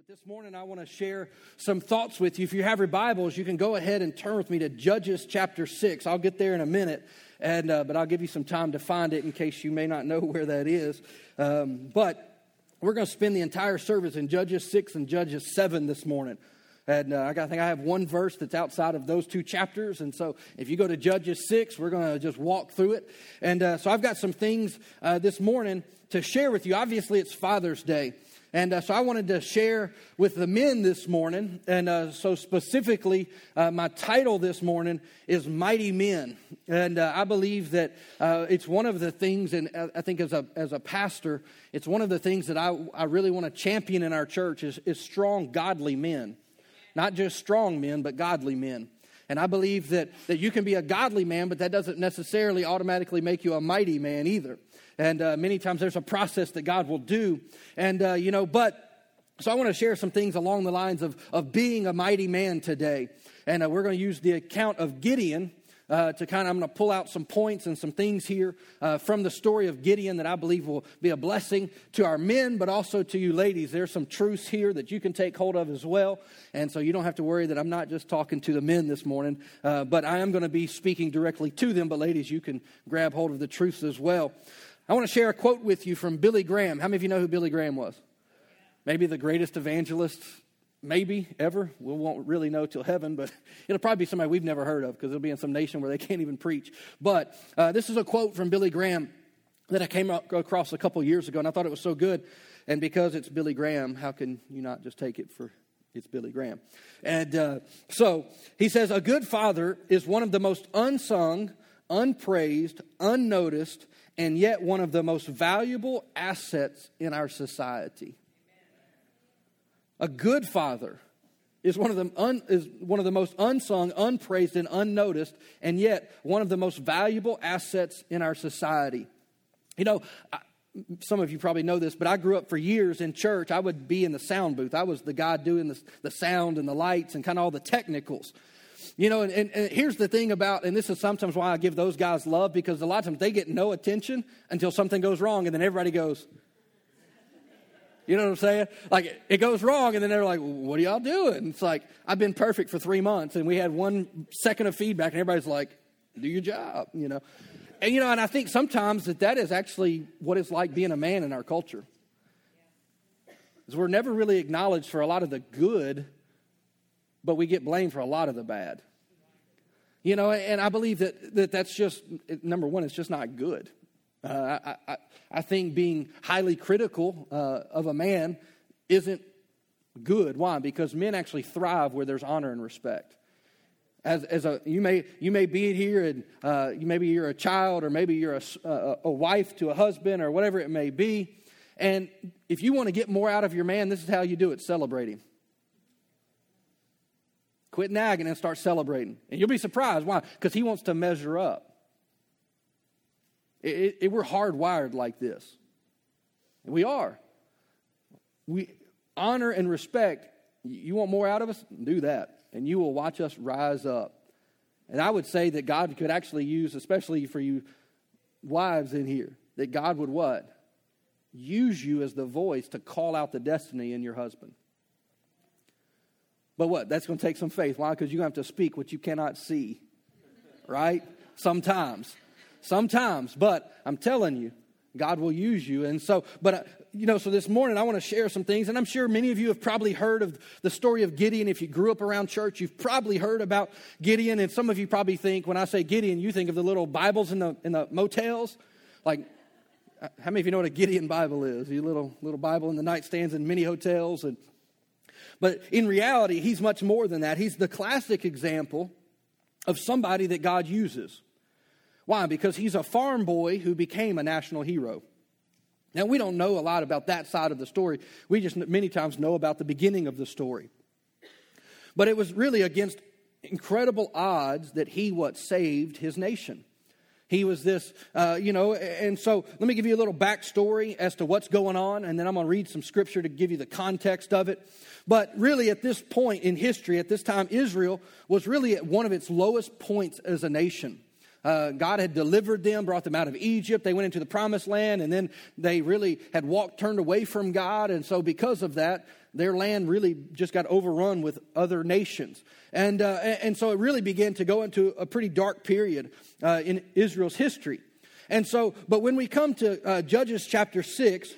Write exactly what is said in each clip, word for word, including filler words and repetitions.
But this morning I want to share some thoughts with you. If you have your Bibles, you can go ahead and turn with me to Judges chapter six. I'll get there in a minute, and uh, but I'll give you some time to find it in case you may not know where that is. Um, but we're going to spend the entire service in Judges six and Judges seven this morning. And uh, I think I have one verse that's outside of those two chapters. And so if you go to Judges six, we're going to just walk through it. And uh, so I've got some things uh, this morning to share with you. Obviously, it's Father's Day. And uh, so I wanted to share with the men this morning. And uh, so specifically, uh, my title this morning is Mighty Men. And uh, I believe that uh, it's one of the things, and I think as a as a pastor, it's one of the things that I, I really want to champion in our church is, is strong, godly men. Not just strong men, but godly men. And I believe that, that you can be a godly man, but that doesn't necessarily automatically make you a mighty man either. And uh, many times there's a process that God will do. And, uh, you know, but, so I want to share some things along the lines of, of being a mighty man today. And uh, we're going to use the account of Gideon uh, to kind of, I'm going to pull out some points and some things here uh, from the story of Gideon that I believe will be a blessing to our men, but also to you ladies. There's some truths here that you can take hold of as well. And so you don't have to worry that I'm not just talking to the men this morning, uh, but I am going to be speaking directly to them. But ladies, you can grab hold of the truths as well. I want to share a quote with you from Billy Graham. How many of you know who Billy Graham was? Maybe the greatest evangelist, maybe, ever. We won't really know till heaven, but it'll probably be somebody we've never heard of because it'll be in some nation where they can't even preach. But uh, this is a quote from Billy Graham that I came across a couple years ago, and I thought it was so good. And because it's Billy Graham, how can you not just take it for it's Billy Graham? And uh, so he says, a good father is one of the most unsung, unpraised, unnoticed, and yet one of the most valuable assets in our society. A good father is one of the un, is one of the most unsung, unpraised, and unnoticed, and yet one of the most valuable assets in our society. You know, I, some of you probably know this, but I grew up for years in church. I would be in the sound booth. I was the guy doing the, the sound and the lights and kind of all the technicals. You know, and, and, and here's the thing about, and this is sometimes why I give those guys love, because a lot of times they get no attention until something goes wrong, and then everybody goes, you know what I'm saying? Like, it, it goes wrong, and then they're like, what are y'all doing? It's like, I've been perfect for three months, and we had one second of feedback, and everybody's like, do your job, you know. And, you know, and I think sometimes that that is actually what it's like being a man in our culture. Is we're never really acknowledged for a lot of the good, but we get blamed for a lot of the bad. You know, and I believe that, that that's just, number one, it's just not good. Uh, I, I, I think being highly critical uh, of a man isn't good. Why? Because men actually thrive where there's honor and respect. As as a you may you may be here and uh, you maybe you're a child or maybe you're a, a a wife to a husband or whatever it may be, and if you want to get more out of your man, this is how you do it: celebrate him. Quit nagging and start celebrating. And you'll be surprised. Why? Because he wants to measure up. It, it, it, we're hardwired like this. And we are. We honor and respect. You want more out of us? Do that. And you will watch us rise up. And I would say that God could actually use, especially for you wives in here, that God would what? Use you as the voice to call out the destiny in your husband. But what? That's going to take some faith. Why? Because you're going to have to speak what you cannot see, right? Sometimes. Sometimes. But I'm telling you, God will use you. And so, but, uh, you know, so this morning I want to share some things. And I'm sure many of you have probably heard of the story of Gideon. If you grew up around church, you've probably heard about Gideon. And some of you probably think, when I say Gideon, you think of the little Bibles in the in the motels. Like, how many of you know what a Gideon Bible is? Your little little Bible in the nightstands in many hotels. And But in reality, he's much more than that. He's the classic example of somebody that God uses. Why? Because he's a farm boy who became a national hero. Now, we don't know a lot about that side of the story. We just many times know about the beginning of the story. But it was really against incredible odds that he what saved his nation. He was this, uh, you know, and so let me give you a little backstory as to what's going on, and then I'm going to read some scripture to give you the context of it. But really at this point in history, at this time, Israel was really at one of its lowest points as a nation. Uh, God had delivered them, brought them out of Egypt. They went into the promised land, and then they really had walked, turned away from God. And so because of that, their land really just got overrun with other nations. And uh, and so it really began to go into a pretty dark period uh, in Israel's history. And so, but when we come to uh, Judges chapter six,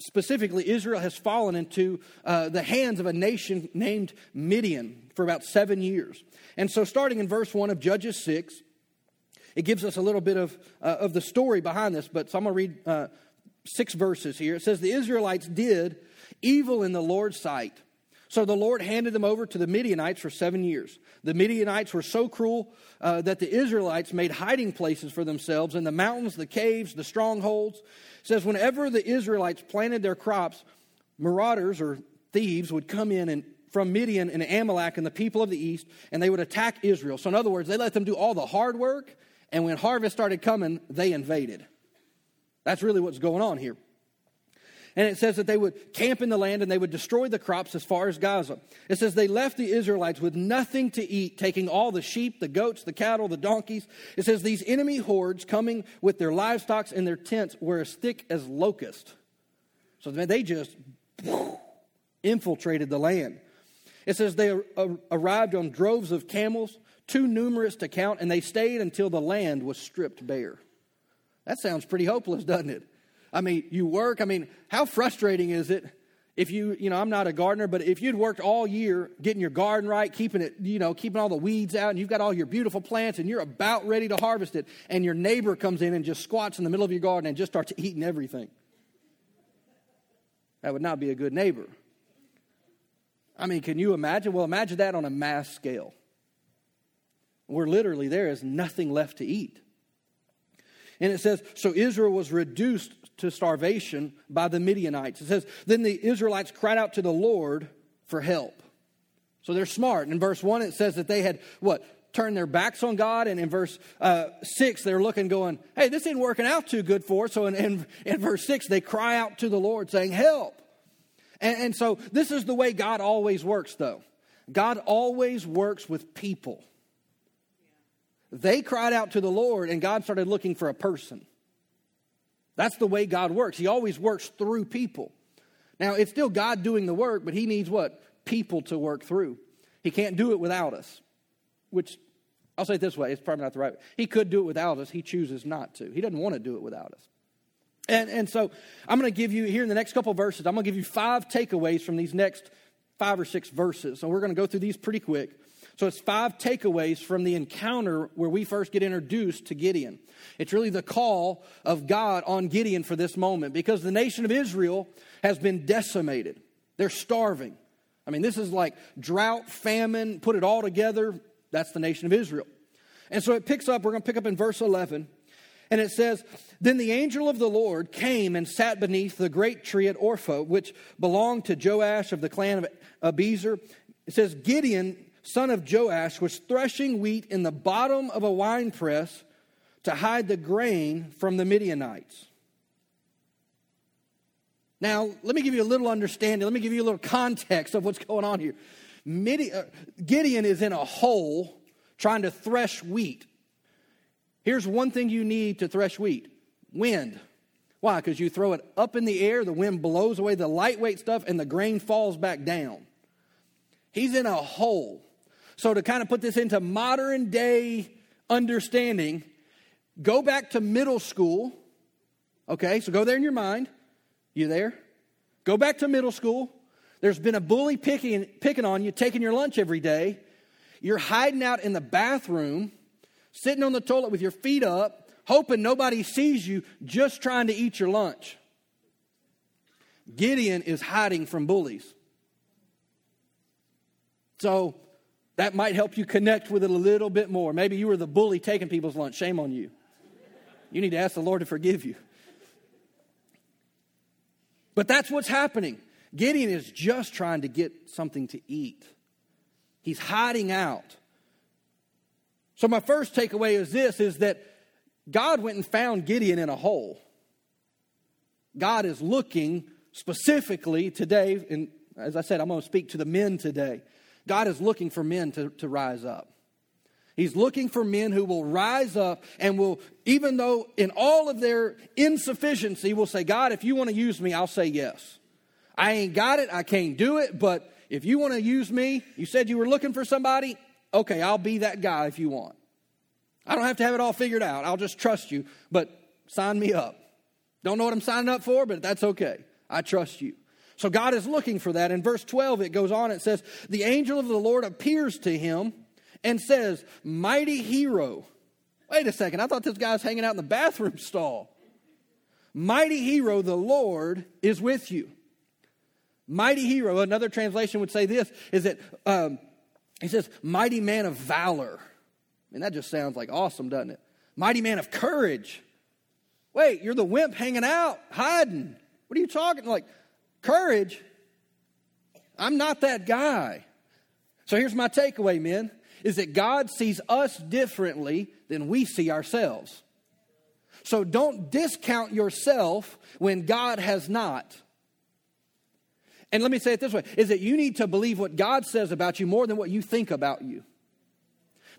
specifically, Israel has fallen into uh, the hands of a nation named Midian for about seven years. And so starting in verse one of Judges six, it gives us a little bit of uh, of the story behind this. But so I'm going to read uh, six verses here. It says, the Israelites did evil in the Lord's sight. So the Lord handed them over to the Midianites for seven years. The Midianites were so cruel uh, that the Israelites made hiding places for themselves in the mountains, the caves, the strongholds. It says whenever the Israelites planted their crops, marauders or thieves would come in and from Midian and Amalek and the people of the east, and they would attack Israel. So in other words, they let them do all the hard work, and when harvest started coming, they invaded. That's really what's going on here. And it says that they would camp in the land and they would destroy the crops as far as Gaza. It says they left the Israelites with nothing to eat, taking all the sheep, the goats, the cattle, the donkeys. It says these enemy hordes coming with their livestock and their tents were as thick as locusts. So they just infiltrated the land. It says they arrived on droves of camels, too numerous to count, and they stayed until the land was stripped bare. That sounds pretty hopeless, doesn't it? I mean, you work. I mean, how frustrating is it if you, you know, I'm not a gardener, but if you'd worked all year getting your garden right, keeping it, you know, keeping all the weeds out, and you've got all your beautiful plants and you're about ready to harvest it, and your neighbor comes in and just squats in the middle of your garden and just starts eating everything. That would not be a good neighbor. I mean, can you imagine? Well, imagine that on a mass scale. Where literally there is nothing left to eat. And it says, so Israel was reduced to starvation by the Midianites. It says, then the Israelites cried out to the Lord for help. So they're smart. And in verse one, it says that they had, what, turned their backs on God. And in verse uh, six, they're looking going, hey, this isn't working out too good for us. So in, in, in verse six, they cry out to the Lord saying, help. And, and so this is the way God always works, though. God always works with people. They cried out to the Lord, and God started looking for a person. That's the way God works. He always works through people. Now, it's still God doing the work, but he needs what? People to work through. He can't do it without us, which I'll say it this way. It's probably not the right way. He could do it without us. He chooses not to. He doesn't want to do it without us. And, and so I'm going to give you, here in the next couple of verses, I'm going to give you five takeaways from these next five or six verses. So we're going to go through these pretty quick. So it's five takeaways from the encounter where we first get introduced to Gideon. It's really the call of God on Gideon for this moment because the nation of Israel has been decimated. They're starving. I mean, this is like drought, famine, put it all together. That's the nation of Israel. And so it picks up, we're going to pick up in verse eleven. And it says, then the angel of the Lord came and sat beneath the great tree at Orpho, which belonged to Joash of the clan of Abiezer. It says, Gideon, son of Joash, was threshing wheat in the bottom of a winepress to hide the grain from the Midianites. Now, let me give you a little understanding. Let me give you a little context of what's going on here. Gideon is in a hole trying to thresh wheat. Here's one thing you need to thresh wheat: wind. Why? Because you throw it up in the air, the wind blows away the lightweight stuff, and the grain falls back down. He's in a hole. So to kind of put this into modern day understanding, go back to middle school. Okay, so go there in your mind. You there? Go back to middle school. There's been a bully picking, picking on you, taking your lunch every day. You're hiding out in the bathroom, sitting on the toilet with your feet up, hoping nobody sees you, just trying to eat your lunch. Gideon is hiding from bullies. So that might help you connect with it a little bit more. Maybe you were the bully taking people's lunch. Shame on you. You need to ask the Lord to forgive you. But that's what's happening. Gideon is just trying to get something to eat. He's hiding out. So my first takeaway is this, is that God went and found Gideon in a hole. God is looking specifically today, and as I said, I'm going to speak to the men today. God is looking for men to, to rise up. He's looking for men who will rise up and will, even though in all of their insufficiency, will say, God, if you want to use me, I'll say yes. I ain't got it. I can't do it. But if you want to use me, you said you were looking for somebody. Okay, I'll be that guy if you want. I don't have to have it all figured out. I'll just trust you. But sign me up. Don't know what I'm signing up for, but that's okay. I trust you. So God is looking for that. In verse twelve, it goes on. It says, the angel of the Lord appears to him and says, mighty hero. Wait a second. I thought this guy was hanging out in the bathroom stall. Mighty hero, the Lord is with you. Mighty hero. Another translation would say this, is that um, he says, mighty man of valor. And that just sounds like awesome, doesn't it? Mighty man of courage. Wait, you're the wimp hanging out, hiding. What are you talking like? Courage? I'm not that guy. So here's my takeaway, men, is that God sees us differently than we see ourselves. So don't discount yourself when God has not. And let me say it this way, is that you need to believe what God says about you more than what you think about you.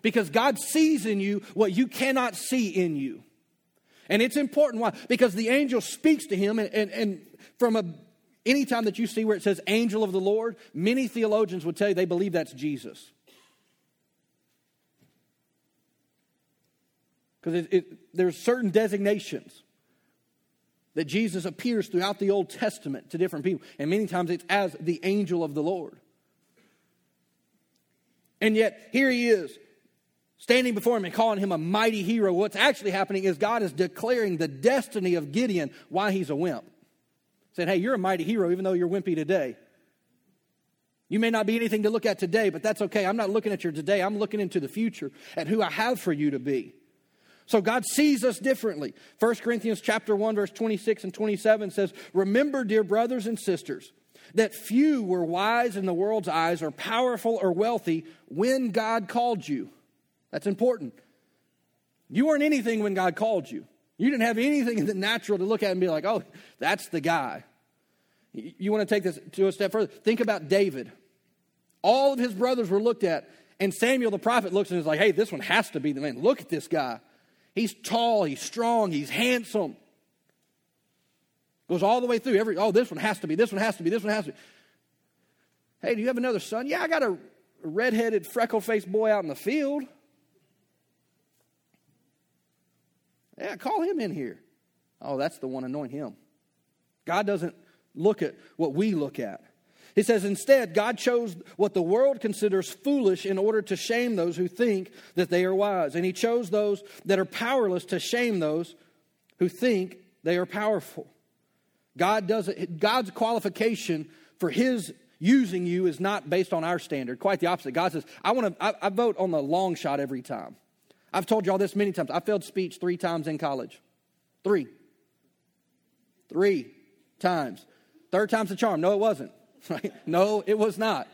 Because God sees in you what you cannot see in you. And it's important. Why? Because the angel speaks to him, and, and, and from a anytime that you see where it says angel of the Lord, many theologians would tell you they believe that's Jesus. Because it, it, there's certain designations that Jesus appears throughout the Old Testament to different people. And many times it's as the angel of the Lord. And yet here he is, standing before him and calling him a mighty hero. What's actually happening is God is declaring the destiny of Gideon while he's a wimp. Saying, hey, you're a mighty hero even though you're wimpy today. You may not be anything to look at today, but that's okay. I'm not looking at your today. I'm looking into the future at who I have for you to be. So God sees us differently. First Corinthians chapter one, verse twenty-six and twenty-seven says, remember, dear brothers and sisters, that few were wise in the world's eyes or powerful or wealthy when God called you. That's important. You weren't anything when God called you. You didn't have anything in the natural to look at and be like, oh, that's the guy. You want to take this to a step further? Think about David. All of his brothers were looked at, and Samuel the prophet looks and is like, hey, this one has to be the man. Look at this guy. He's tall, he's strong, he's handsome. Goes all the way through. Every oh, this one has to be, this one has to be, this one has to be. Hey, do you have another son? Yeah, I got a redheaded, freckle-faced boy out in the field. Yeah, call him in here. Oh, that's the one, anoint him. God doesn't look at what we look at. He says, instead, God chose what the world considers foolish in order to shame those who think that they are wise. And he chose those that are powerless to shame those who think they are powerful. God doesn't, God's qualification for his using you is not based on our standard. Quite the opposite. God says, I want to, I, I vote on the long shot every time. I've told y'all this many times. I failed speech three times in college. Three. Three times. Third time's the charm. No, it wasn't. Right? No, it was not.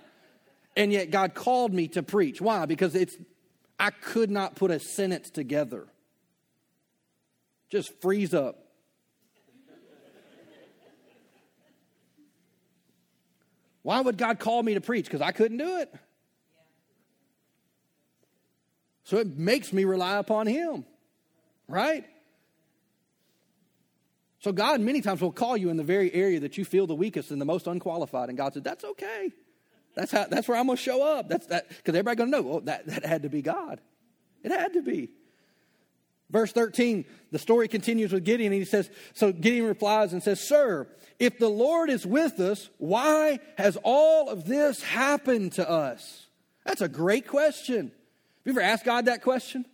And yet God called me to preach. Why? Because it's I could not put a sentence together. Just freeze up. Why would God call me to preach? Because I couldn't do it. So it makes me rely upon him, right? So God many times will call you in the very area that you feel the weakest and the most unqualified. And God said, that's okay. That's how. That's where I'm going to show up. That's that because everybody's going to know, oh, that, that had to be God. It had to be. Verse thirteen, the story continues with Gideon. And he says, so Gideon replies and says, sir, if the Lord is with us, why has all of this happened to us? That's a great question. Have you ever asked God that question?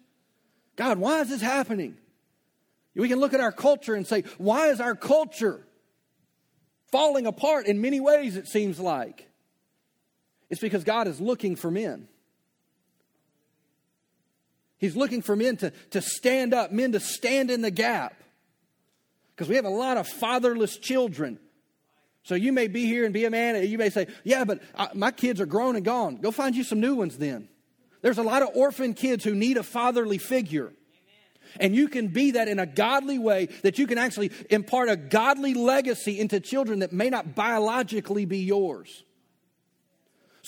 God, why is this happening? We can look at our culture and say, why is our culture falling apart in many ways, it seems like? It's because God is looking for men. He's looking for men to, to stand up, men to stand in the gap. Because we have a lot of fatherless children. So you may be here and be a man, and you may say, yeah, but I, my kids are grown and gone. Go find you some new ones then. There's a lot of orphan kids who need a fatherly figure. Amen. And you can be that in a godly way, that you can actually impart a godly legacy into children that may not biologically be yours.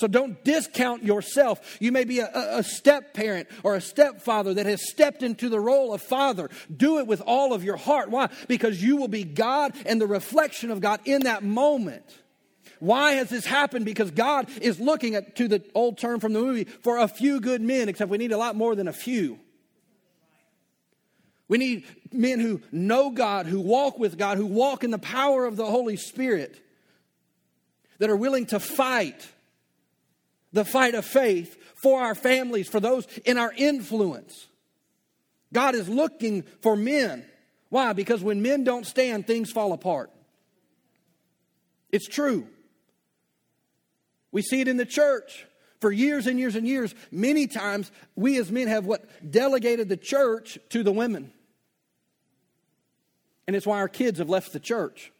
So don't discount yourself. You may be a, a step-parent or a stepfather that has stepped into the role of father. Do it with all of your heart. Why? Because you will be God and the reflection of God in that moment. Why has this happened? Because God is looking at, to the old term from the movie, for a few good men, except we need a lot more than a few. We need men who know God, who walk with God, who walk in the power of the Holy Spirit, that are willing to fight the fight of faith for our families, for those in our influence. God is looking for men. Why? Because when men don't stand, things fall apart. It's true. We see it in the church for years and years and years. Many times we as men have what delegated the church to the women. And it's why our kids have left the church.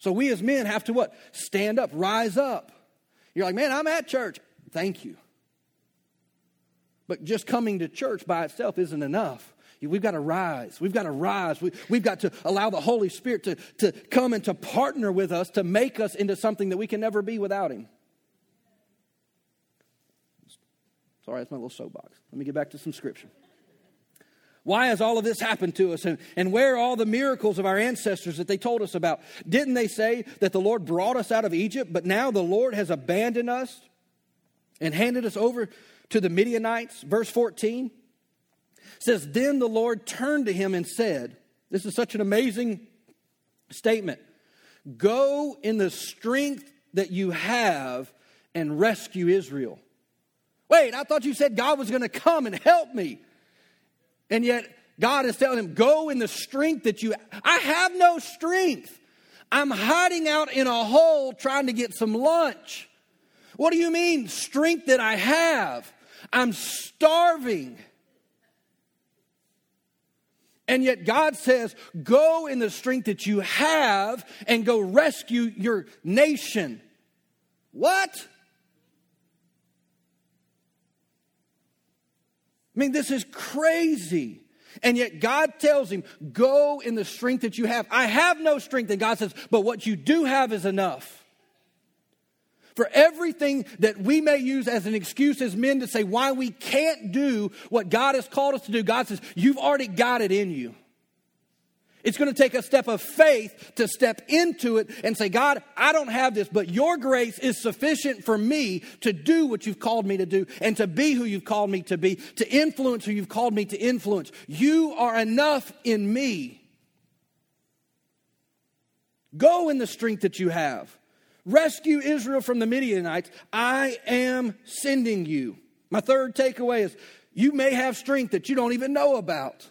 So we as men have to what? Stand up, rise up. You're like, man, I'm at church. Thank you. But just coming to church by itself isn't enough. We've got to rise. We've got to rise. We, we've got to allow the Holy Spirit to, to come and to partner with us to make us into something that we can never be without Him. Sorry, that's my little soapbox. Let me get back to some scripture. Why has all of this happened to us? And, and where are all the miracles of our ancestors that they told us about? Didn't they say that the Lord brought us out of Egypt, but now the Lord has abandoned us and handed us over to the Midianites? Verse fourteen says, then the Lord turned to him and said, this is such an amazing statement. Go in the strength that you have and rescue Israel. Wait, I thought you said God was going to come and help me. And yet God is telling him, go in the strength that you have. I have no strength. I'm hiding out in a hole trying to get some lunch. What do you mean, strength that I have? I'm starving. And yet God says, go in the strength that you have and go rescue your nation. What? I mean, this is crazy. And yet God tells him, go in the strength that you have. I have no strength. And God says, but what you do have is enough. For everything that we may use as an excuse as men to say why we can't do what God has called us to do, God says, you've already got it in you. It's going to take a step of faith to step into it and say, God, I don't have this, but your grace is sufficient for me to do what you've called me to do and to be who you've called me to be, to influence who you've called me to influence. You are enough in me. Go in the strength that you have. Rescue Israel from the Midianites. I am sending you. My third takeaway is you may have strength that you don't even know about.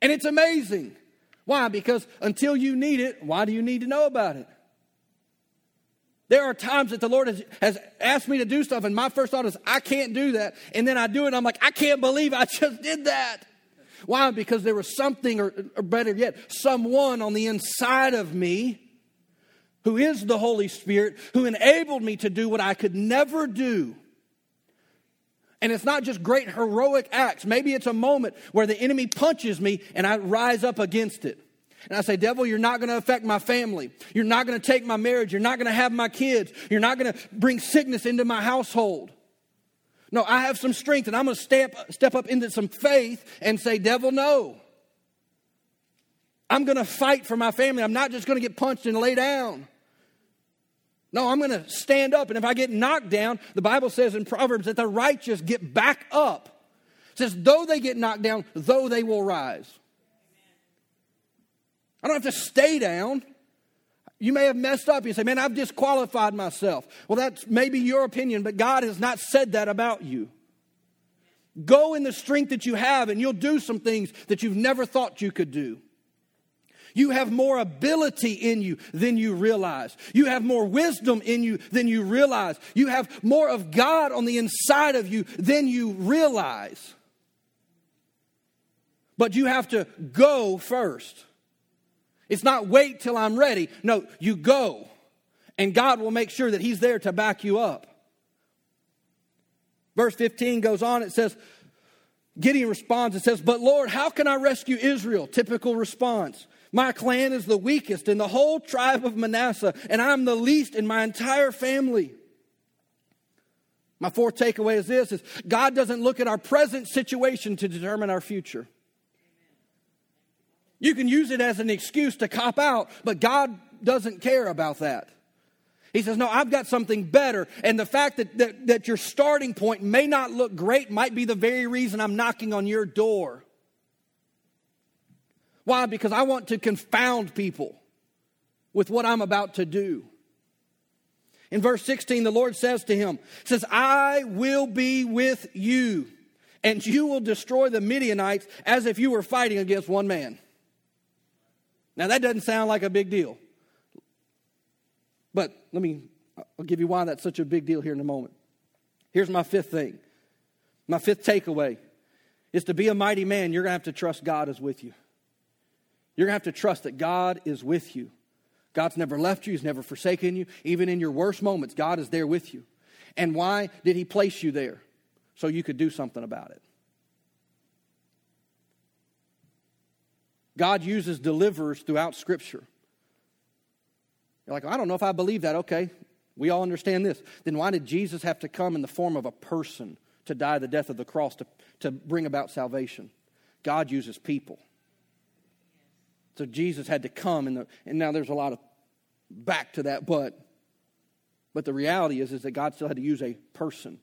And it's amazing. Why? Because until you need it, why do you need to know about it? There are times that the Lord has, has asked me to do stuff, and my first thought is, I can't do that. And then I do it, and I'm like, I can't believe I just did that. Why? Because there was something, or, or better yet, someone on the inside of me who is the Holy Spirit, who enabled me to do what I could never do. And it's not just great heroic acts. Maybe it's a moment where the enemy punches me and I rise up against it. And I say, devil, you're not going to affect my family. You're not going to take my marriage. You're not going to have my kids. You're not going to bring sickness into my household. No, I have some strength and I'm going to step, step up into some faith and say, devil, no. I'm going to fight for my family. I'm not just going to get punched and lay down. No, I'm going to stand up. And if I get knocked down, the Bible says in Proverbs that the righteous get back up. It says, though they get knocked down, though they will rise. I don't have to stay down. You may have messed up. You say, man, I've disqualified myself. Well, that's maybe your opinion, but God has not said that about you. Go in the strength that you have and you'll do some things that you've never thought you could do. You have more ability in you than you realize. You have more wisdom in you than you realize. You have more of God on the inside of you than you realize. But you have to go first. It's not wait till I'm ready. No, you go. And God will make sure that He's there to back you up. Verse fifteen goes on. It says, Gideon responds and says, but Lord, how can I rescue Israel? Typical response. My clan is the weakest in the whole tribe of Manasseh, and I'm the least in my entire family. My fourth takeaway is this, is God doesn't look at our present situation to determine our future. You can use it as an excuse to cop out, but God doesn't care about that. He says, no, I've got something better. And the fact that, that, that your starting point may not look great might be the very reason I'm knocking on your door. Why? Because I want to confound people with what I'm about to do. In verse sixteen, the Lord says to him, says, I will be with you, and you will destroy the Midianites as if you were fighting against one man. Now, that doesn't sound like a big deal. But let me, I'll give you why that's such a big deal here in a moment. Here's my fifth thing. My fifth takeaway is to be a mighty man, you're going to have to trust God is with you. You're going to have to trust that God is with you. God's never left you. He's never forsaken you. Even in your worst moments, God is there with you. And why did he place you there? So you could do something about it. God uses deliverers throughout Scripture. You're like, I don't know if I believe that. Okay, we all understand this. Then why did Jesus have to come in the form of a person to die the death of the cross to, to bring about salvation? God uses people. So Jesus had to come, in the, and now there's a lot of back to that, but but the reality is, is that God still had to use a person.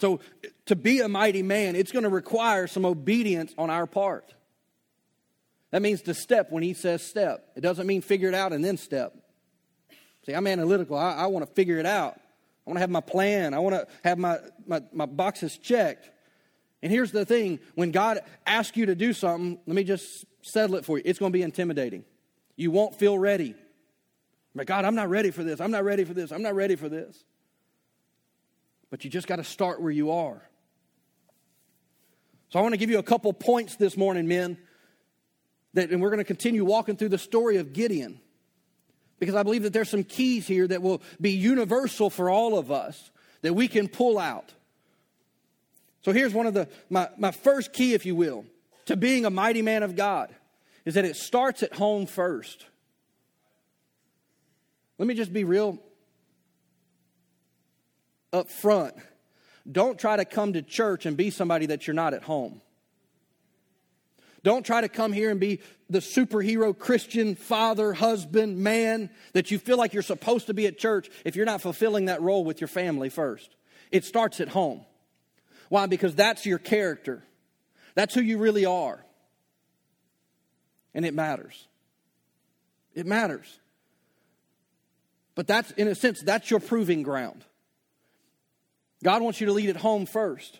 So to be a mighty man, it's going to require some obedience on our part. That means to step when he says step. It doesn't mean figure it out and then step. See, I'm analytical. I, I want to figure it out. I want to have my plan. I want to have my, my, my boxes checked. And here's the thing, when God asks you to do something, let me just settle it for you. It's going to be intimidating. You won't feel ready. But God, I'm not ready for this. I'm not ready for this. I'm not ready for this. But you just got to start where you are. So I want to give you a couple points this morning, men, that, and we're going to continue walking through the story of Gideon, because I believe that there's some keys here that will be universal for all of us that we can pull out. So here's one of the my, my first key, if you will, to being a mighty man of God, is that it starts at home first. Let me just be real up front. Don't try to come to church and be somebody that you're not at home. Don't try to come here and be the superhero Christian father, husband, man that you feel like you're supposed to be at church if you're not fulfilling that role with your family first. It starts at home. Why? Because that's your character. That's who you really are. And it matters. It matters. But that's, in a sense, that's your proving ground. God wants you to lead at home first.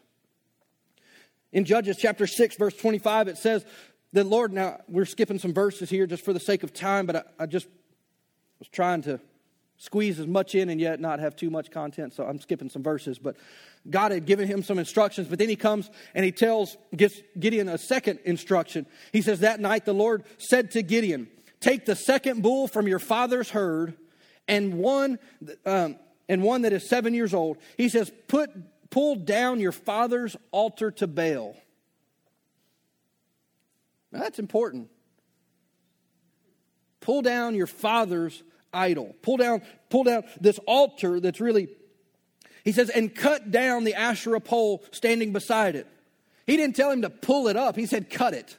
In Judges chapter six, verse twenty-five, it says, the Lord, now we're skipping some verses here just for the sake of time, but I, I just was trying to squeeze as much in and yet not have too much content, so I'm skipping some verses. But God had given him some instructions, but then he comes and he tells, gives Gideon a second instruction. He says, that night the Lord said to Gideon, take the second bull from your father's herd and one um, and one that is seven years old. He says, put pull down your father's altar to Baal. Now that's important. Pull down your father's idol. Pull down, pull down this altar that's really, he says, and cut down the Asherah pole standing beside it. He didn't tell him to pull it up. He said, cut it.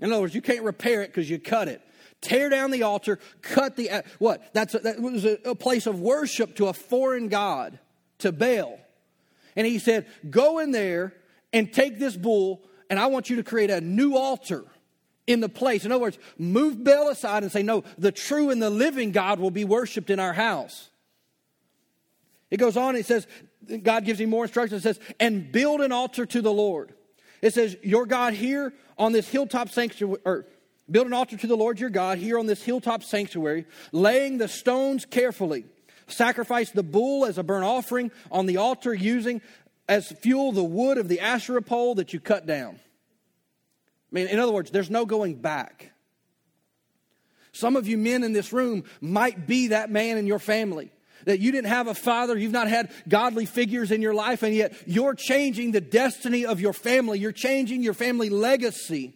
In other words, you can't repair it because you cut it. Tear down the altar, cut the, what? That's a, that was a, a place of worship to a foreign god, to Baal. And he said, go in there and take this bull, and I want you to create a new altar in the place. In other words, move Baal aside and say, no, the true and the living God will be worshipped in our house. It goes on, it says, God gives him more instructions. It says, and build an altar to the Lord. It says, your God here on this hilltop sanctuary, or build an altar to the Lord your God here on this hilltop sanctuary, laying the stones carefully. Sacrifice the bull as a burnt offering on the altar, using as fuel the wood of the Asherah pole that you cut down. I mean, in other words, there's no going back. Some of you men in this room might be that man in your family that you didn't have a father, you've not had godly figures in your life, and yet you're changing the destiny of your family. You're changing your family legacy.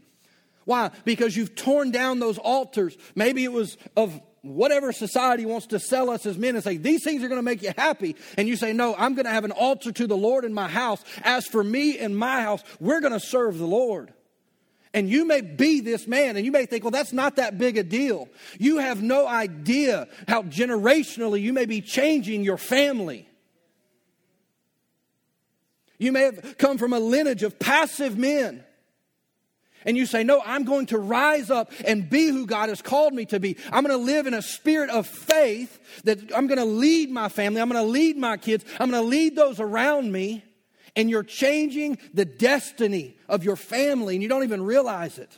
Why? Because you've torn down those altars. Maybe it was of whatever society wants to sell us as men and say, these things are going to make you happy. And you say, no, I'm going to have an altar to the Lord in my house. As for me and my house, we're going to serve the Lord. And you may be this man and you may think, well, that's not that big a deal. You have no idea how generationally you may be changing your family. You may have come from a lineage of passive men. And you say, no, I'm going to rise up and be who God has called me to be. I'm going to live in a spirit of faith that I'm going to lead my family. I'm going to lead my kids. I'm going to lead those around me. And you're changing the destiny of your family and you don't even realize it.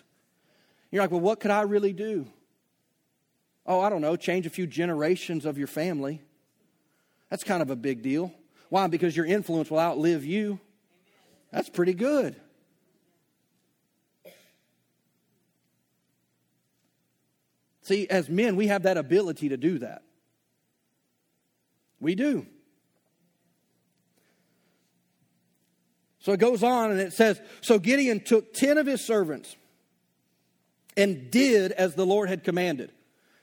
You're like, well, what could I really do? Oh, I don't know, change a few generations of your family. That's kind of a big deal. Why? Because your influence will outlive you. That's pretty good. See, as men, we have that ability to do that. We do. So it goes on and it says, so Gideon took ten of his servants and did as the Lord had commanded.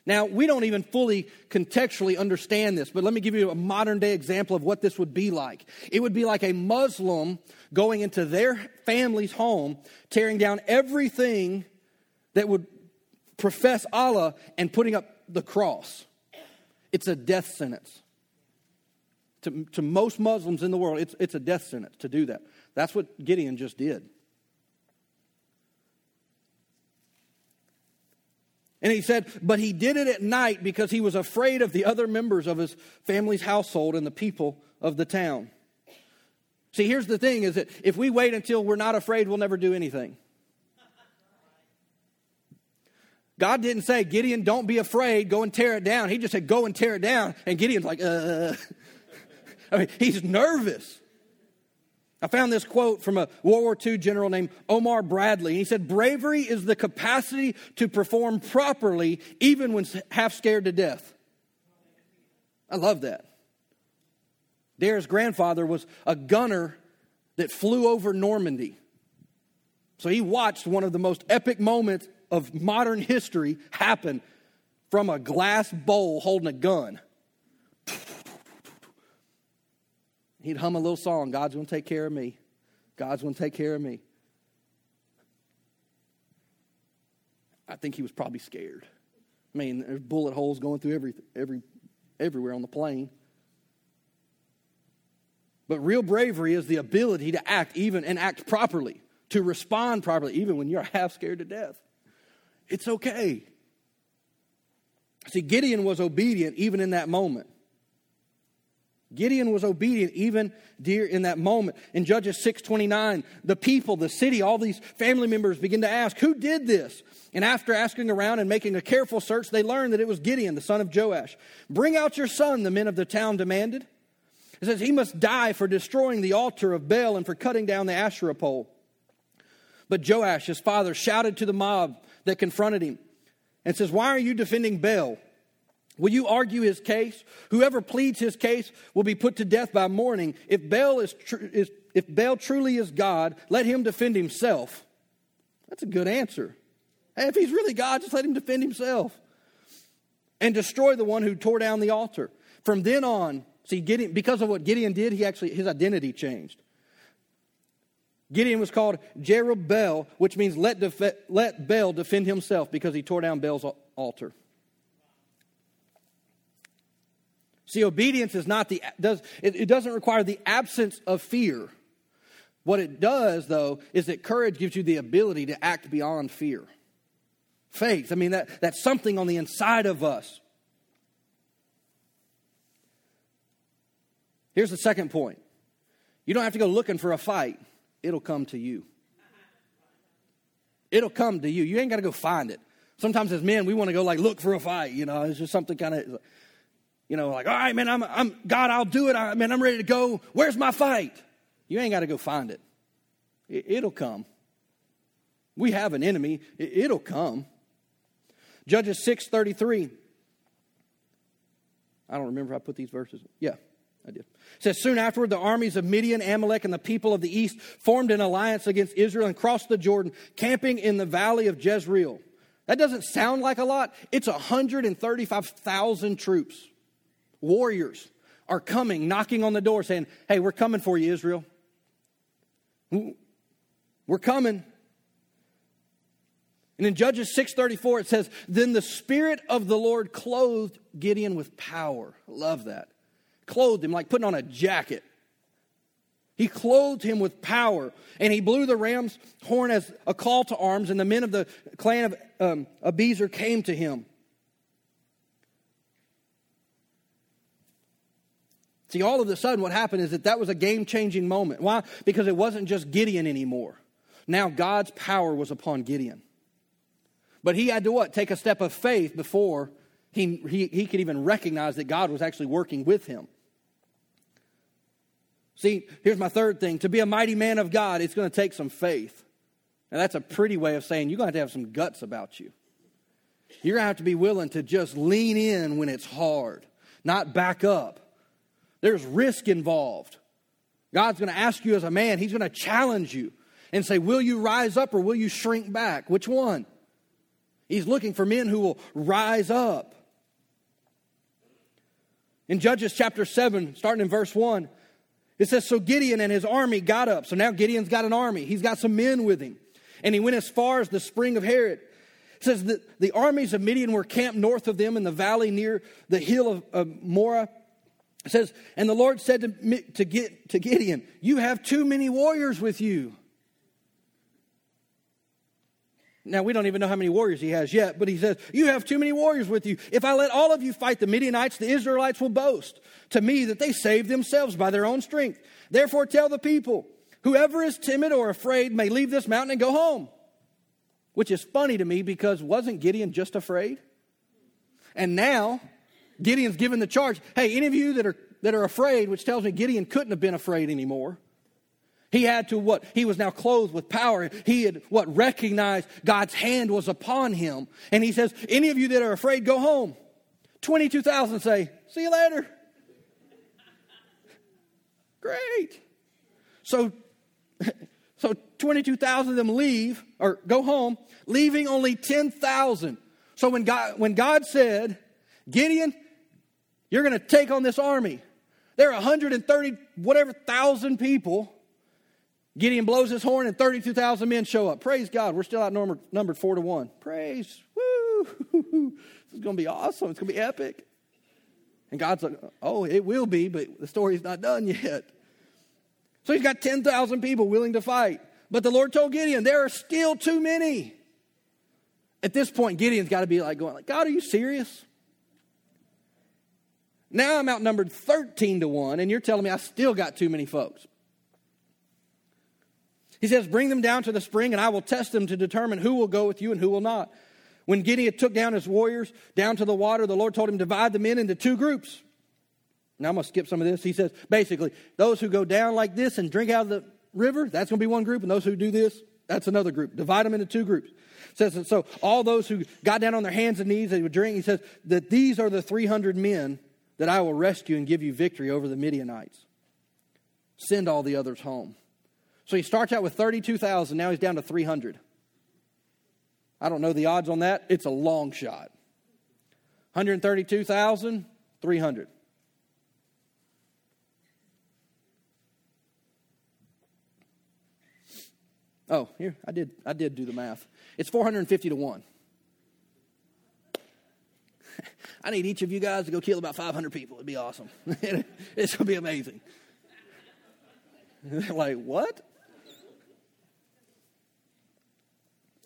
Now, we don't even fully contextually understand this, but let me give you a modern day example of what this would be like. It would be like a Muslim going into their family's home, tearing down everything that would profess Allah and putting up the cross. It's a death sentence. To, to most Muslims in the world, it's, it's a death sentence to do that. That's what Gideon just did. And he said, but he did it at night because he was afraid of the other members of his family's household and the people of the town. See, here's the thing is that if we wait until we're not afraid, we'll never do anything. God didn't say, Gideon, don't be afraid, go and tear it down. He just said, go and tear it down. And Gideon's like, uh. I mean, he's nervous. I found this quote from a World War Two general named Omar Bradley. And he said, bravery is the capacity to perform properly even when half scared to death. I love that. Dare's grandfather was a gunner that flew over Normandy. So he watched one of the most epic moments of modern history happen from a glass bowl holding a gun. He'd hum a little song, God's going to take care of me. God's going to take care of me. I think he was probably scared. I mean, there's bullet holes going through every, every, everywhere on the plane. But real bravery is the ability to act even and act properly, to respond properly, even when you're half scared to death. It's okay. See, Gideon was obedient even in that moment. Gideon was obedient even dear in that moment. In Judges six twenty-nine, the people, the city, all these family members begin to ask, who did this? And after asking around and making a careful search, they learned that it was Gideon, the son of Joash. Bring out your son, the men of the town demanded. It says he must die for destroying the altar of Baal and for cutting down the Asherah pole. But Joash, his father, shouted to the mob that confronted him and says, why are you defending Baal? Will you argue his case? Whoever pleads his case will be put to death by morning. If Baal is, tr- is if Baal truly is God, let him defend himself. That's a good answer. Hey, if he's really God, just let him defend himself and destroy the one who tore down the altar. From then on, see, Gideon, because of what Gideon did, he actually his identity changed. Gideon was called Jerubbaal, which means let, def- let Baal defend himself because he tore down Baal's altar. See, obedience is not the does it, it doesn't require the absence of fear. What it does, though, is that courage gives you the ability to act beyond fear. Faith, I mean, that, that's something on the inside of us. Here's the second point. You don't have to go looking for a fight. It'll come to you. It'll come to you. You ain't got to go find it. Sometimes as men, we want to go like look for a fight. You know, it's just something kind of, you know, like, all right, man, I'm, I'm God, I'll do it. I man, I'm ready to go. Where's my fight? You ain't got to go find it. it. It'll come. We have an enemy. It, it'll come. Judges six thirty-three. I don't remember if I put these verses. Yeah, I did. It says, soon afterward, the armies of Midian, Amalek, and the people of the east formed an alliance against Israel and crossed the Jordan, camping in the valley of Jezreel. That doesn't sound like a lot. It's one hundred thirty-five thousand troops. Warriors are coming, knocking on the door, saying, hey, we're coming for you, Israel. We're coming. And in Judges six thirty-four, it says, then the Spirit of the Lord clothed Gideon with power. I love that. Clothed him, like putting on a jacket. He clothed him with power, and he blew the ram's horn as a call to arms, and the men of the clan of um, Abiezer came to him. See, all of a sudden what happened is that that was a game-changing moment. Why? Because it wasn't just Gideon anymore. Now God's power was upon Gideon. But he had to what? Take a step of faith before he, he, he could even recognize that God was actually working with him. See, here's my third thing. To be a mighty man of God, it's going to take some faith. Now, that's a pretty way of saying you're going to have to have some guts about you. You're going to have to be willing to just lean in when it's hard, not back up. There's risk involved. God's going to ask you as a man. He's going to challenge you and say, will you rise up or will you shrink back? Which one? He's looking for men who will rise up. In Judges chapter seven, starting in verse one, it says, so Gideon and his army got up. So now Gideon's got an army. He's got some men with him. And he went as far as the spring of Harod. It says that the armies of Midian were camped north of them in the valley near the hill of, of Morah. It says, and the Lord said to, to, get, to Gideon, you have too many warriors with you. Now, we don't even know how many warriors he has yet, but he says, you have too many warriors with you. If I let all of you fight the Midianites, the Israelites will boast to me that they saved themselves by their own strength. Therefore, tell the people, whoever is timid or afraid may leave this mountain and go home. Which is funny to me because wasn't Gideon just afraid? And now, Gideon's given the charge. Hey, any of you that are that are afraid, which tells me Gideon couldn't have been afraid anymore. He had to what? He was now clothed with power. He had what? Recognized God's hand was upon him. And he says, any of you that are afraid, go home. twenty-two thousand say, see you later. Great. So, so twenty-two thousand of them leave or go home, leaving only ten thousand. So when God, when God said, Gideon, you're going to take on this army. There are one hundred thirty whatever thousand people. Gideon blows his horn and thirty-two thousand men show up. Praise God. We're still outnumbered numbered four to one. Praise. Woo. This is going to be awesome. It's going to be epic. And God's like, oh, it will be, but the story's not done yet. So he's got ten thousand people willing to fight. But the Lord told Gideon, there are still too many. At this point, Gideon's got to be like going, like, God, are you serious? Now I'm outnumbered thirteen to one, and you're telling me I still got too many folks. He says, bring them down to the spring, and I will test them to determine who will go with you and who will not. When Gideon took down his warriors down to the water, the Lord told him, divide the men into two groups. Now I'm going to skip some of this. He says, basically, those who go down like this and drink out of the river, that's going to be one group. And those who do this, that's another group. Divide them into two groups. It says, and so all those who got down on their hands and knees, they would drink. He says that these are the three hundred men that I will rescue and give you victory over the Midianites. Send all the others home. So he starts out with thirty-two thousand. Now he's down to three hundred. I don't know the odds on that. It's a long shot. one hundred thirty-two thousand, three hundred. Oh, here, I did I did do the math. It's four hundred fifty to one. I need each of you guys to go kill about five hundred people. It'd be awesome. It's going to be amazing. Like, what?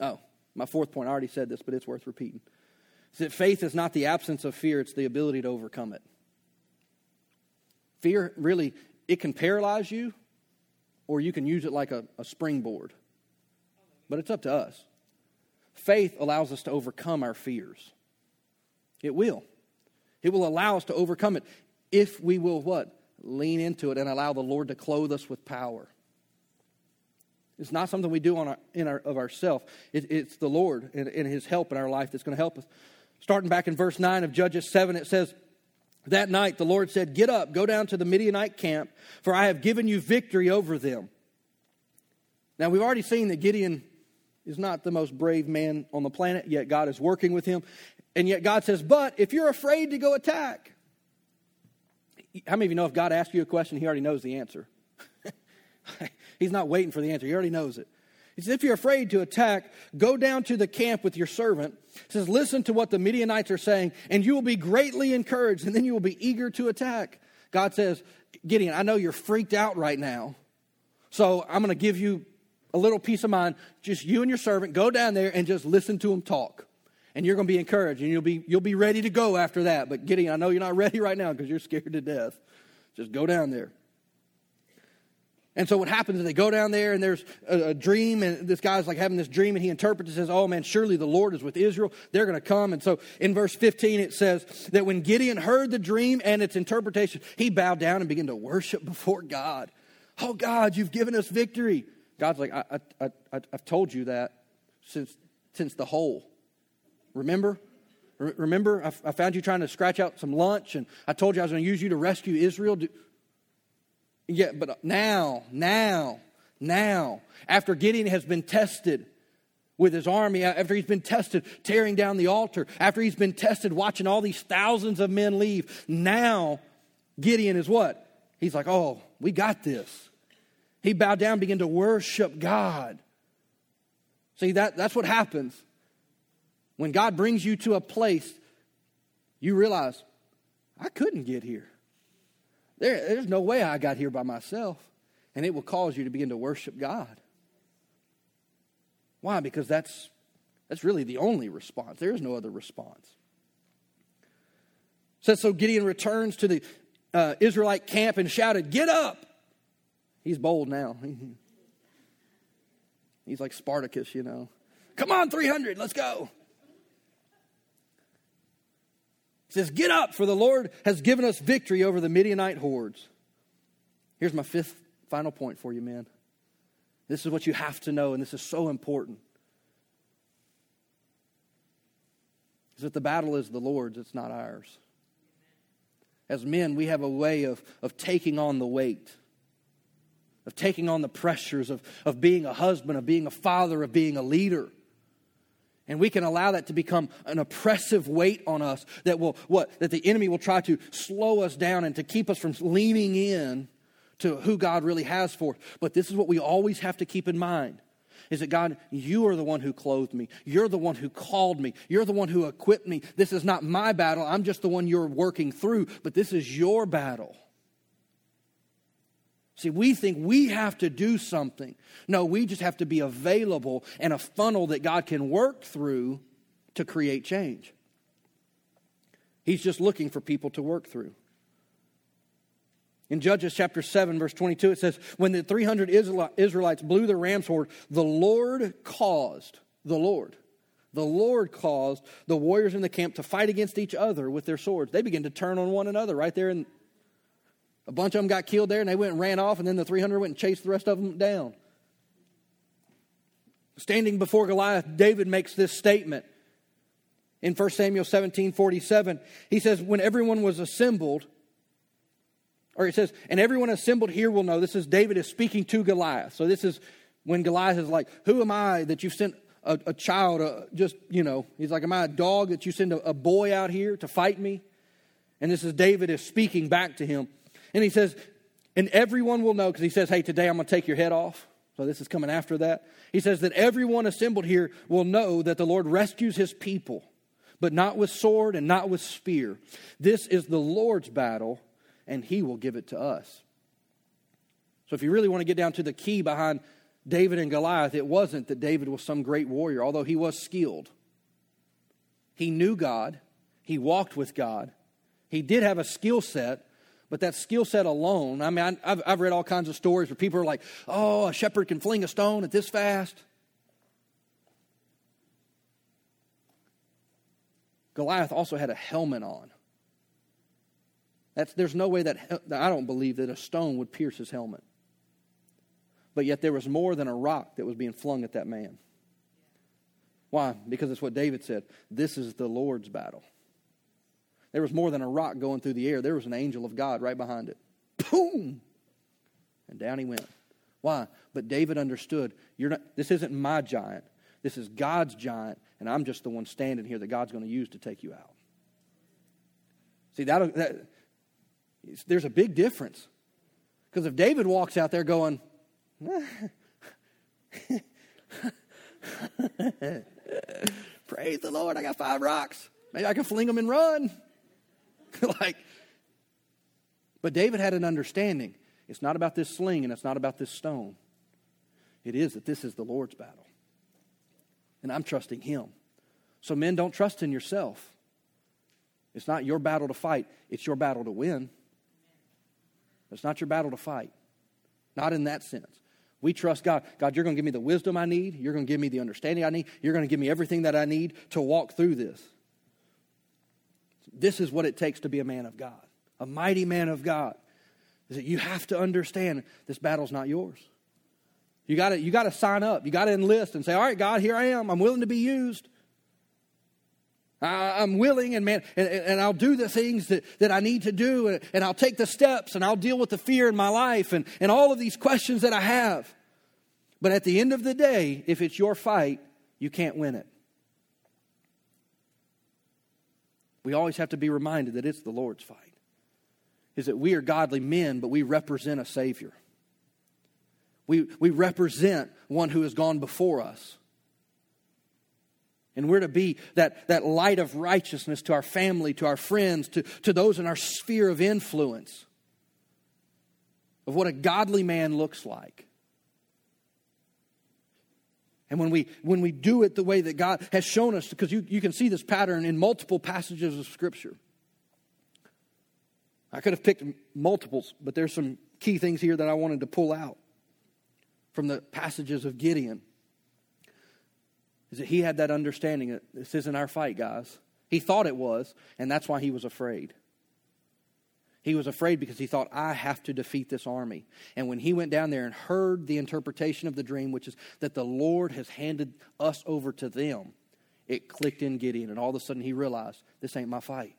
Oh, my fourth point. I already said this, but it's worth repeating. It's that faith is not the absence of fear. It's the ability to overcome it. Fear, really, it can paralyze you, or you can use it like a, a springboard. But it's up to us. Faith allows us to overcome our fears. It will. It will allow us to overcome it if we will what? Lean into it and allow the Lord to clothe us with power. It's not something we do on our, in our, of ourselves. It, it's the Lord and, and His help in our life that's going to help us. Starting back in verse nine of Judges seven, it says, That night the Lord said, get up, go down to the Midianite camp, for I have given you victory over them. Now we've already seen that Gideon is not the most brave man on the planet, yet God is working with him. And yet God says, but if you're afraid to go attack. How many of you know if God asks you a question, he already knows the answer? He's not waiting for the answer. He already knows it. He says, if you're afraid to attack, go down to the camp with your servant. He says, listen to what the Midianites are saying, and you will be greatly encouraged, and then you will be eager to attack. God says, Gideon, I know you're freaked out right now, so I'm going to give you a little peace of mind. Just you and your servant, go down there and just listen to them talk. And you're going to be encouraged, and you'll be you'll be ready to go after that. But Gideon, I know you're not ready right now because you're scared to death. Just go down there. And so what happens is they go down there, and there's a, a dream, and this guy's like having this dream, and he interprets it and says, oh, man, surely the Lord is with Israel. They're going to come. And so in verse fifteen it says that when Gideon heard the dream and its interpretation, he bowed down and began to worship before God. Oh, God, you've given us victory. God's like, I, I, I, I've told you that since since the whole. Remember? Remember, I, I found you trying to scratch out some lunch, and I told you I was going to use you to rescue Israel. Do, yeah, but now, now, now, after Gideon has been tested with his army, after he's been tested tearing down the altar, after he's been tested watching all these thousands of men leave, now Gideon is what? He's like, oh, we got this. He bowed down and began to worship God. See, that that's what happens. When God brings you to a place, you realize, I couldn't get here. There, there's no way I got here by myself. And it will cause you to begin to worship God. Why? Because that's, that's really the only response. There is no other response. It says, so Gideon returns to the uh, Israelite camp and shouted, get up! He's bold now. He's like Spartacus, you know. Come on, three hundred, let's go. It says, get up, for the Lord has given us victory over the Midianite hordes. Here's my fifth final point for you, men. This is what you have to know, and this is so important. Is that the battle is the Lord's, it's not ours. As men, we have a way of, of taking on the weight, of taking on the pressures, of, of being a husband, of being a father, of being a leader. And we can allow that to become an oppressive weight on us that will what that the enemy will try to slow us down and to keep us from leaning in to who God really has for us. But this is what we always have to keep in mind, is that God, you are the one who clothed me. You're the one who called me. You're the one who equipped me. This is not my battle. I'm just the one you're working through, but this is your battle. See, we think we have to do something. No, we just have to be available and a funnel that God can work through to create change. He's just looking for people to work through. In Judges chapter seven, verse twenty-two, it says, when the three hundred Israelites blew the ram's horn, the Lord caused, the Lord, the Lord caused the warriors in the camp to fight against each other with their swords. They began to turn on one another right there in a bunch of them got killed there, and they went and ran off, and then the three hundred went and chased the rest of them down. Standing before Goliath, David makes this statement in First Samuel seventeen forty-seven. He says, when everyone was assembled, or it says, and everyone assembled here will know, this is David is speaking to Goliath. So this is when Goliath is like, who am I that you've sent a, a child, a, just, you know, he's like, am I a dog that you send a, a boy out here to fight me? And this is David is speaking back to him. And he says, and everyone will know, because he says, hey, today I'm going to take your head off. So this is coming after that. He says that everyone assembled here will know that the Lord rescues his people, but not with sword and not with spear. This is the Lord's battle, and he will give it to us. So if you really want to get down to the key behind David and Goliath, it wasn't that David was some great warrior, although he was skilled. He knew God. He walked with God. He did have a skill set. But that skill set alone, I mean, I've, I've read all kinds of stories where people are like, oh, a shepherd can fling a stone at this fast. Goliath also had a helmet on. That's, there's no way that, I don't believe that a stone would pierce his helmet. But yet there was more than a rock that was being flung at that man. Why? Because it's what David said. This is the Lord's battle. There was more than a rock going through the air. There was an angel of God right behind it. Boom! And down he went. Why? But David understood, You're not. This isn't my giant. This is God's giant, and I'm just the one standing here that God's going to use to take you out. See, that, that there's a big difference. Because if David walks out there going, praise the Lord, I got five rocks. Maybe I can fling them and run. like, But David had an understanding. It's not about this sling and it's not about this stone. It is that this is the Lord's battle. And I'm trusting him. So men, don't trust in yourself. It's not your battle to fight. It's your battle to win. It's not your battle to fight. Not in that sense. We trust God. God, you're going to give me the wisdom I need. You're going to give me the understanding I need. You're going to give me everything that I need to walk through this. This is what it takes to be a man of God, a mighty man of God. Is that you have to understand this battle's not yours. You got to you got to sign up. You got to enlist and say, all right, God, here I am. I'm willing to be used. I, I'm willing, and man, and, and I'll do the things that, that I need to do, and, and I'll take the steps, and I'll deal with the fear in my life, and, and all of these questions that I have. But at the end of the day, if it's your fight, you can't win it. We always have to be reminded that it's the Lord's fight. Is that we are godly men, but we represent a Savior. We, we represent one who has gone before us. And we're to be that, that light of righteousness to our family, to our friends, to, to those in our sphere of influence. Of what a godly man looks like. And when we when we do it the way that God has shown us, because you, you can see this pattern in multiple passages of Scripture. I could have picked multiples, but there's some key things here that I wanted to pull out. From the passages of Gideon, is that he had that understanding that this isn't our fight, guys. He thought it was, and that's why he was afraid. He was afraid because he thought, I have to defeat this army. And when he went down there and heard the interpretation of the dream, which is that the Lord has handed us over to them, it clicked in Gideon, and all of a sudden he realized, this ain't my fight.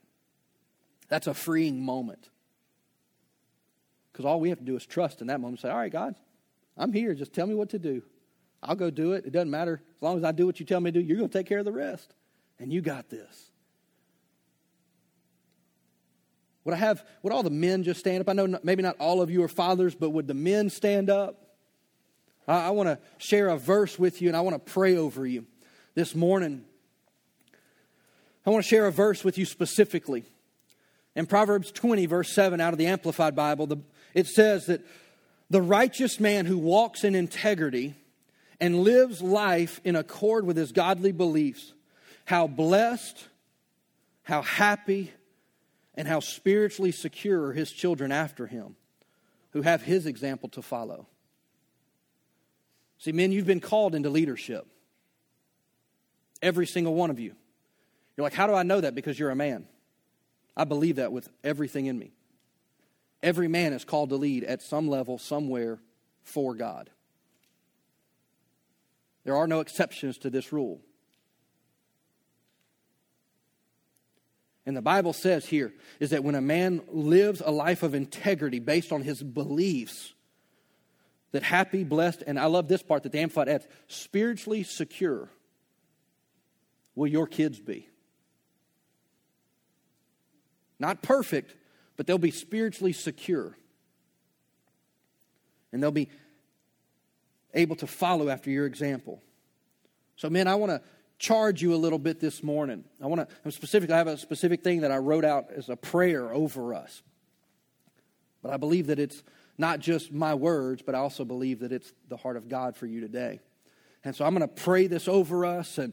That's a freeing moment. Because all we have to do is trust in that moment and say, all right, God, I'm here. Just tell me what to do. I'll go do it. It doesn't matter. As long as I do what you tell me to do, you're going to take care of the rest. And you got this. Would I have, would all the men just stand up? I know not, maybe not all of you are fathers, but would the men stand up? I, I want to share a verse with you, and I want to pray over you this morning. I want to share a verse with you specifically. In Proverbs twenty, verse seven, out of the Amplified Bible, the, it says that, the righteous man who walks in integrity and lives life in accord with his godly beliefs, how blessed, how happy, and how spiritually secure are his children after him, who have his example to follow. See, men, you've been called into leadership. Every single one of you. You're like, how do I know that? Because you're a man. I believe that with everything in me. Every man is called to lead at some level, somewhere, for God. There are no exceptions to this rule. And the Bible says here is that when a man lives a life of integrity based on his beliefs, that happy, blessed, and I love this part that the Amplified adds, spiritually secure will your kids be. Not perfect, but they'll be spiritually secure. And they'll be able to follow after your example. So, men, I want to charge you a little bit this morning. I want to specifically I have a specific thing that I wrote out as a prayer over us. But I believe that it's not just my words, but I also believe that it's the heart of God for you today. And so I'm going to pray this over us. And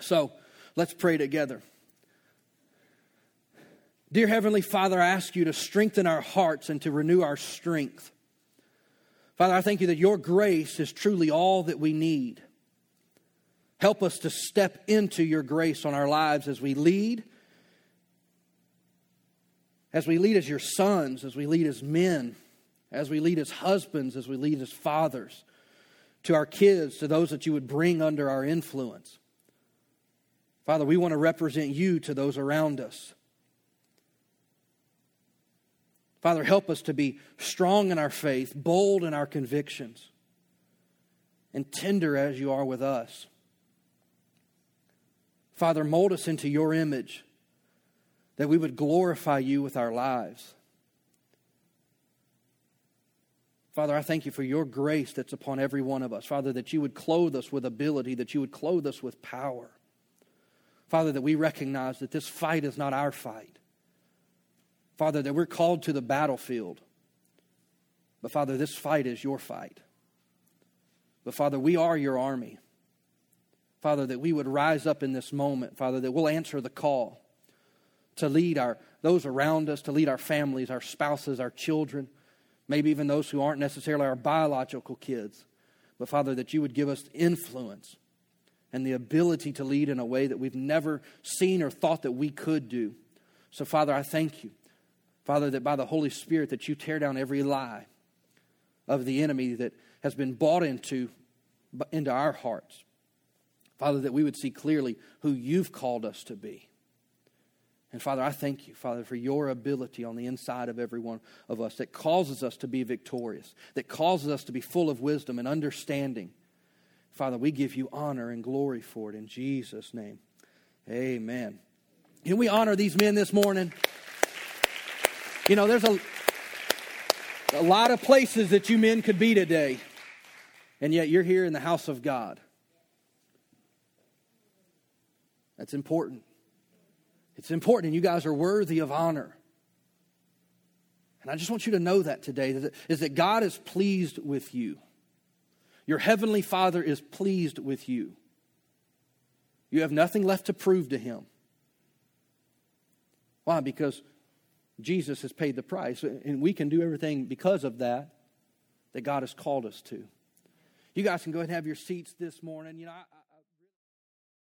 so let's pray together. Dear Heavenly Father, I ask you to strengthen our hearts and to renew our strength. Father, I thank you that your grace is truly all that we need. Help us to step into your grace on our lives as we lead, as we lead as your sons, as we lead as men, as we lead as husbands, as we lead as fathers, to our kids, to those that you would bring under our influence. Father, we want to represent you to those around us. Father, help us to be strong in our faith, bold in our convictions, and tender as you are with us. Father, mold us into your image, that we would glorify you with our lives. Father, I thank you for your grace that's upon every one of us. Father, that you would clothe us with ability, that you would clothe us with power. Father, that we recognize that this fight is not our fight. Father, that we're called to the battlefield. But Father, this fight is your fight. But Father, we are your army. Father, that we would rise up in this moment. Father, that we'll answer the call to lead our those around us, to lead our families, our spouses, our children, maybe even those who aren't necessarily our biological kids. But Father, that you would give us influence and the ability to lead in a way that we've never seen or thought that we could do. So Father, I thank you. Father, that by the Holy Spirit that you tear down every lie of the enemy that has been bought into, into our hearts. Father, that we would see clearly who you've called us to be. And Father, I thank you, Father, for your ability on the inside of every one of us that causes us to be victorious, that causes us to be full of wisdom and understanding. Father, we give you honor and glory for it in Jesus' name. Amen. Can we honor these men this morning? You know, there's a, a lot of places that you men could be today, and yet you're here in the house of God. That's important. It's important, and you guys are worthy of honor. And I just want you to know that today, is that God is pleased with you. Your heavenly Father is pleased with you. You have nothing left to prove to him. Why? Because Jesus has paid the price, and we can do everything because of that that God has called us to. You guys can go ahead and have your seats this morning. You know, I, I